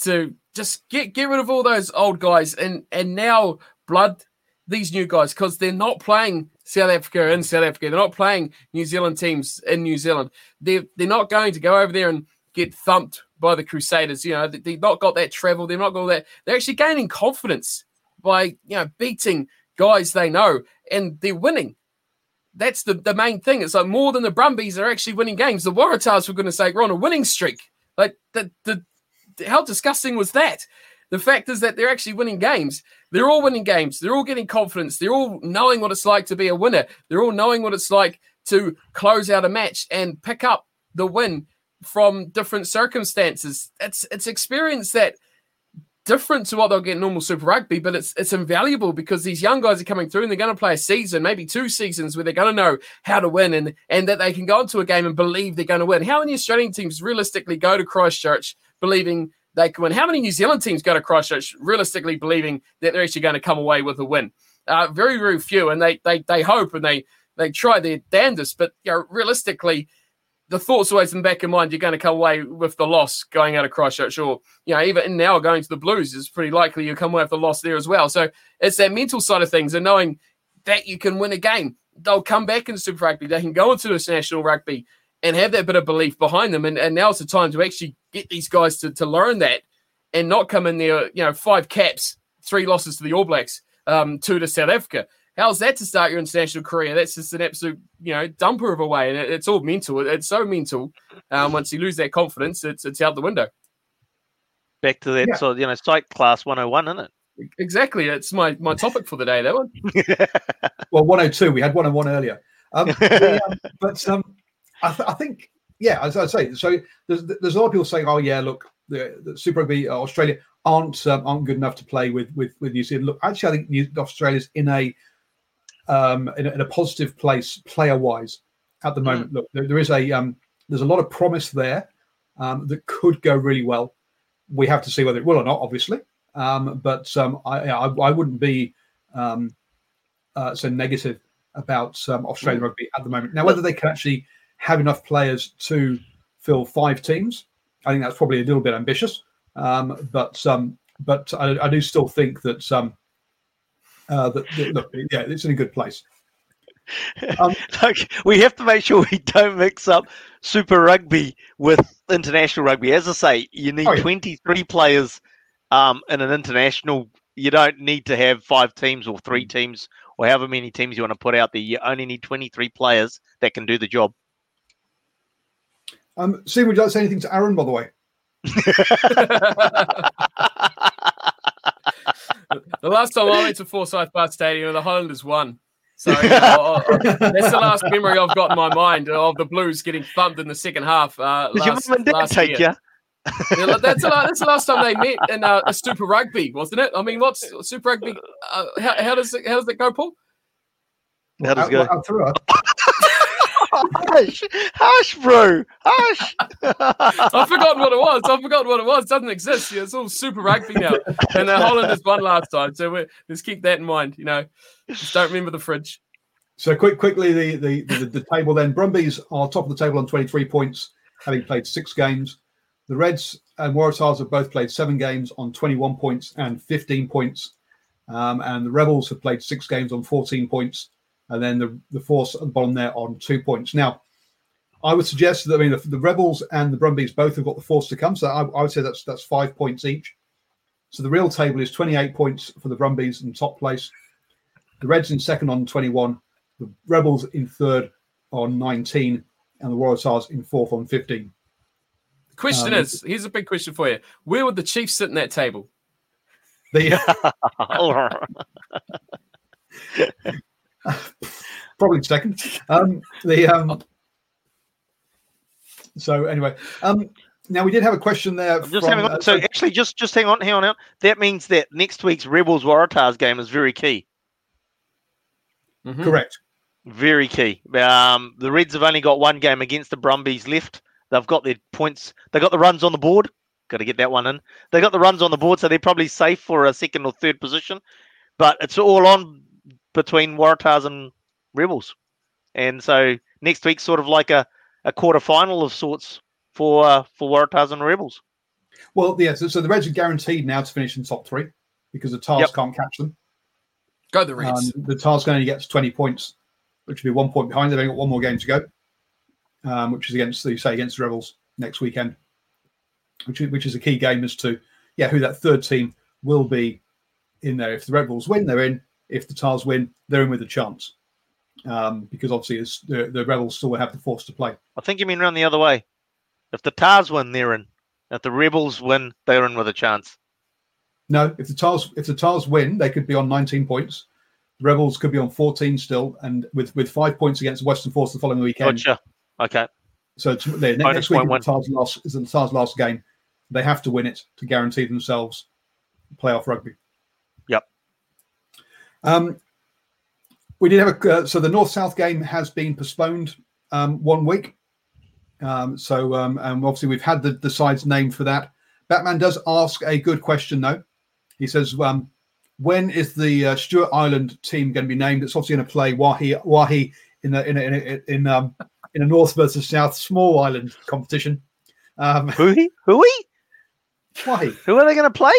to just get, get rid of all those old guys and, and now blood these new guys, because they're not playing South Africa in South Africa. They're not playing New Zealand teams in New Zealand. They're, they're not going to go over there and get thumped by the Crusaders. You know, they've not got that travel. They've not got that. They're actually gaining confidence by, you know, beating guys they know, and they're winning. That's the, the main thing. It's like more than the Brumbies are actually winning games. The Waratahs, for goodness sake, we're on a winning streak. Like, the, the, how disgusting was that? The fact is that they're actually winning games. They're all winning games. They're all getting confidence. They're all knowing what it's like to be a winner. They're all knowing what it's like to close out a match and pick up the win from different circumstances. It's it's experience that different to what they'll get in normal Super Rugby, but it's it's invaluable because these young guys are coming through and they're going to play a season, maybe two seasons, where they're going to know how to win and, and that they can go into a game and believe they're going to win. How many Australian teams realistically go to Christchurch believing they can win? How many New Zealand teams go to Christchurch realistically believing that they're actually going to come away with a win? Uh, very, very few, and they they they hope and they they try their damnedest, but you know, realistically, the thought's always in the back of mind, you're going to come away with the loss going out of Christchurch, or you know, even now going to the Blues, it's pretty likely you'll come away with the loss there as well. So it's that mental side of things and knowing that you can win a game. They'll come back in Super Rugby. They can go into international rugby and have that bit of belief behind them. And, and now's the time to actually get these guys to, to learn that and not come in there, you know, five caps, three losses to the All Blacks, um, two to South Africa. How's that to start your international career? That's just an absolute, you know, dumper of a way. And it, it's all mental. It, it's so mental. Um, once you lose that confidence, it's it's out the window. Back to that, yeah. sort of, you know, psych class one oh one, isn't it? Exactly. It's my, my topic for the day, that one. Well, one oh two. We had one oh one earlier. Um, yeah, but um, I, th- I think, yeah, as I say, so there's, there's a lot of people saying, oh, yeah, look, the, the Super Rugby uh, Australia aren't um, aren't good enough to play with, with, with New Zealand. Look, actually, I think New- Australia's in a Um, in, a, in a positive place player-wise at the moment. Mm. Look, there, there is a um, there's a lot of promise there um, that could go really well. We have to see whether it will or not, obviously. Um, but um, I, I I wouldn't be um, uh, so negative about um, Australian mm. rugby at the moment. Now, whether they can actually have enough players to fill five teams, I think that's probably a little bit ambitious. Um, but um, but I, I do still think that. Um, Uh, that, that, look, yeah, it's in a good place. Um, like, we have to make sure we don't mix up Super Rugby with international rugby. As I say, you need oh, yeah. twenty-three players um, in an international. You don't need to have five teams or three teams or however many teams you want to put out there. You only need twenty-three players that can do the job. Um, Steve, would you like to say anything to Aaron, by the way? The last time I went to Forsyth Park Stadium, the Highlanders won. So you know, I'll, I'll, that's the last memory I've got in my mind of the Blues getting thumped in the second half. Uh, Did last, your mum and dad take you? Yeah, that's, the, that's the last time they met in uh, a Super Rugby, wasn't it? I mean, what's Super Rugby? Uh, how, how does it, how does it go, Paul? How does it go? Through it. Hush, hush, bro, hush. I've forgotten what it was. I've forgotten what it was. It doesn't exist. Yeah, it's all Super Rugby now. And the Highlanders won last time. So we're, let's keep that in mind, you know. Just don't remember the fridge. So quick, quickly, the, the, the, the table then. Brumbies are top of the table on twenty-three points, having played six games. The Reds and Waratahs have both played seven games on twenty-one points and fifteen points. Um, and the Rebels have played six games on fourteen points. And then the, the Force at the bottom there on two points. Now, I would suggest that I mean the, the Rebels and the Brumbies both have got the Force to come. So I, I would say that's that's five points each. So the real table is twenty-eight points for the Brumbies in top place. The Reds in second on twenty-one. The Rebels in third on nineteen. And the Waratahs in fourth on fifteen. The question um, is, here's a big question for you. Where would the Chiefs sit in that table? The... Probably second. Um, the um, so anyway, um, now we did have a question there. I'm just from, having on. Uh, so actually, just just hang on, hang on out. That means that next week's Rebels Waratahs game is very key. Mm-hmm. Correct. Very key. Um, the Reds have only got one game against the Brumbies left. They've got their points. They got the runs on the board. Got to get that one in. They got the runs on the board, so they're probably safe for a second or third position. But it's all on between Waratahs and Rebels. And so next week's sort of like a, a quarter-final of sorts for uh, for Waratahs and Rebels. Well, yeah, so, so the Reds are guaranteed now to finish in top three because the Tars yep. can't catch them. Go the Reds. Um, the Tars can only get to twenty points, which would be one point behind. They've only got one more game to go, um, which is against the, say, against the Rebels next weekend, which, which is a key game as to, yeah, who that third team will be in there. If the Rebels win, they're in. If the Tars win, they're in with a chance. Um, because obviously it's, the, the Rebels still have the Force to play. I think you mean run the other way. If the Tars win, they're in. If the Rebels win, they're in with a chance. No, if the Tars if the Tars win, they could be on nineteen points. The Rebels could be on fourteen still, and with, with five points against the Western Force the following weekend. Gotcha. Okay. So it's, they, next week the Tars last, is the Tars' last game. They have to win it to guarantee themselves playoff rugby. Yep. Um, we did have a uh, so the North-South game has been postponed um, one week. Um, so um, and obviously we've had the, the sides named for that. Batman does ask a good question though. He says, um, "When is the uh, Stewart Island team going to be named? It's obviously going to play Wahi Wahi in a, in a, in a, in um in a North versus South small island competition." Um, who who Wahi? Who are they going to play?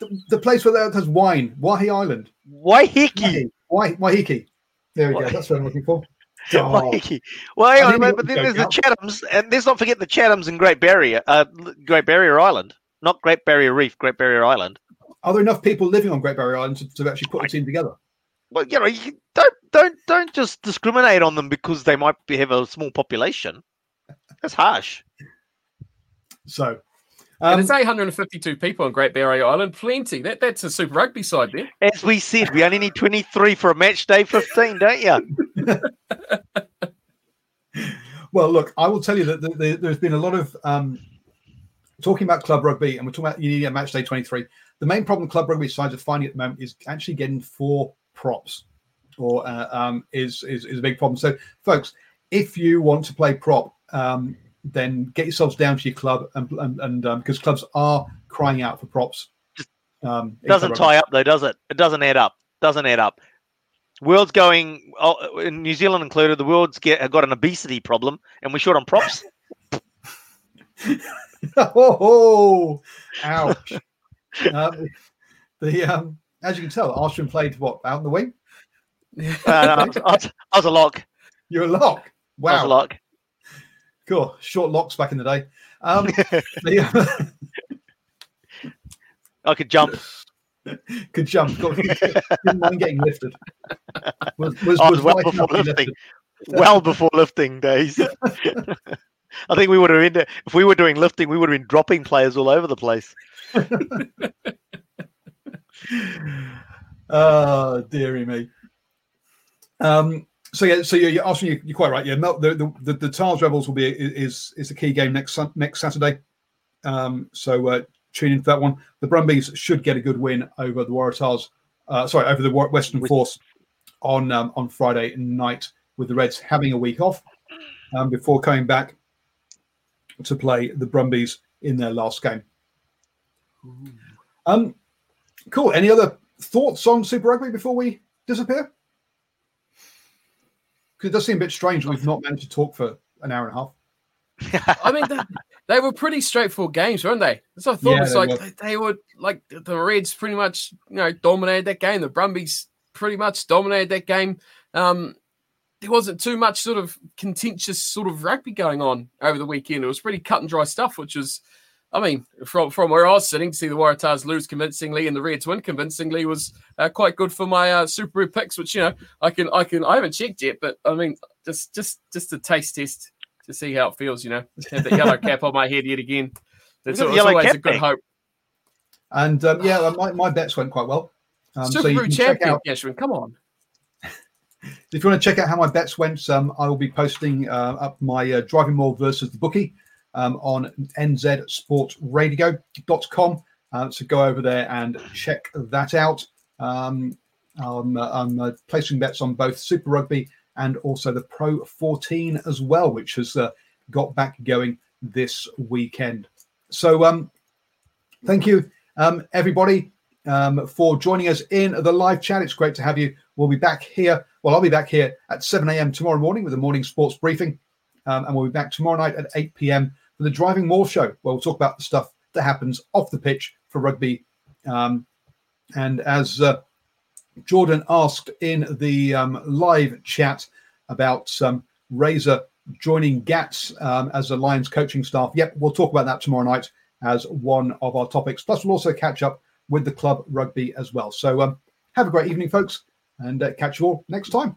The, the place where there's wine, Wahi Island, Waiheke, Waiheke. There we Waiheke. go. That's what I'm looking for. Oh. Well, hang on, but then there's the Chathams, and let's not forget the Chathams and Great Barrier, uh, Great Barrier Island, not Great Barrier Reef, Great Barrier Island. Are there enough people living on Great Barrier Island to, to actually put a team together? Well, you know, you don't don't don't just discriminate on them because they might be, have a small population. That's harsh. So, um, and it's eight hundred fifty-two people on Great Barrier Island. Plenty. That that's a Super Rugby side there. As we said, we only need twenty-three for a match day fifteen, don't you? Well, look, I will tell you that the, the, there's been a lot of um, talking about club rugby, and we're talking about you need a match day twenty-three. The main problem club rugby sides are finding at the moment is actually getting four props, or uh, um, is, is is a big problem. So, folks, if you want to play prop, um, then get yourselves down to your club, and and, and um, because clubs are crying out for props. Um, doesn't tie up though, does it? It doesn't add up. Doesn't add up. World's going, oh, in New Zealand included, the world's get, got an obesity problem, and we're short on props. oh, ouch. um, the, um, as you can tell, Arsham played, what, out in the wing? uh, no, no, I, was, I was a lock. You're a lock? Wow. I was a lock. Cool. Short locks back in the day. Um, the, um... I could jump. Could jump. God, didn't mind getting lifted. Was, was, I was, was well before lifting. Well before lifting days. I think we would have ended if we were doing lifting. We would have been dropping players all over the place. Oh, dearie me. Um. So yeah. So you're, you're asking. You're, you're quite right. Yeah. The the the, the Tars Rebels will be is is the key game next next Saturday. Um. So. Uh, Tune in for that one. The Brumbies should get a good win over the Waratahs, uh, sorry, over the Western Force on um, on Friday night, with the Reds having a week off um, before coming back to play the Brumbies in their last game. Um, cool. Any other thoughts on Super Rugby before we disappear? Because it does seem a bit strange we've not managed to talk for an hour and a half. I mean, they, they were pretty straightforward games, weren't they? So I thought yeah, it was they like were. they were like the Reds pretty much, you know, dominated that game. The Brumbies pretty much dominated that game. Um, there wasn't too much sort of contentious sort of rugby going on over the weekend. It was pretty cut and dry stuff, which was, I mean, from from where I was sitting to see the Waratahs lose convincingly and the Reds win convincingly was uh, quite good for my uh, Super Rugby picks, which you know I can I can I haven't checked yet, but I mean, just just just a taste test. To see how it feels, you know. Have that yellow cap on my head yet again. That's always a good hope. And um, yeah, my, my bets went quite well. Um, Super so champion, Gashwin, come on. If you want to check out how my bets went, um, I will be posting uh, up my uh, Driving More versus the Bookie um, on n z sport radio dot com. Uh, so go over there and check that out. Um, I'm, uh, I'm uh, placing bets on both Super Rugby and also the Pro fourteen as well, which has uh, got back going this weekend. So um, thank you, um, everybody, um, for joining us in the live chat. It's great to have you. We'll be back here. Well, I'll be back here at seven a.m. tomorrow morning with a morning sports briefing. Um, and we'll be back tomorrow night at eight p.m. for the Driving More Show, where we'll talk about the stuff that happens off the pitch for rugby. Um, and as uh, Jordan asked in the um, live chat about um, Razor joining Gats um, as the Lions coaching staff. Yep, we'll talk about that tomorrow night as one of our topics. Plus, we'll also catch up with the club rugby as well. So um, have a great evening, folks, and uh, catch you all next time.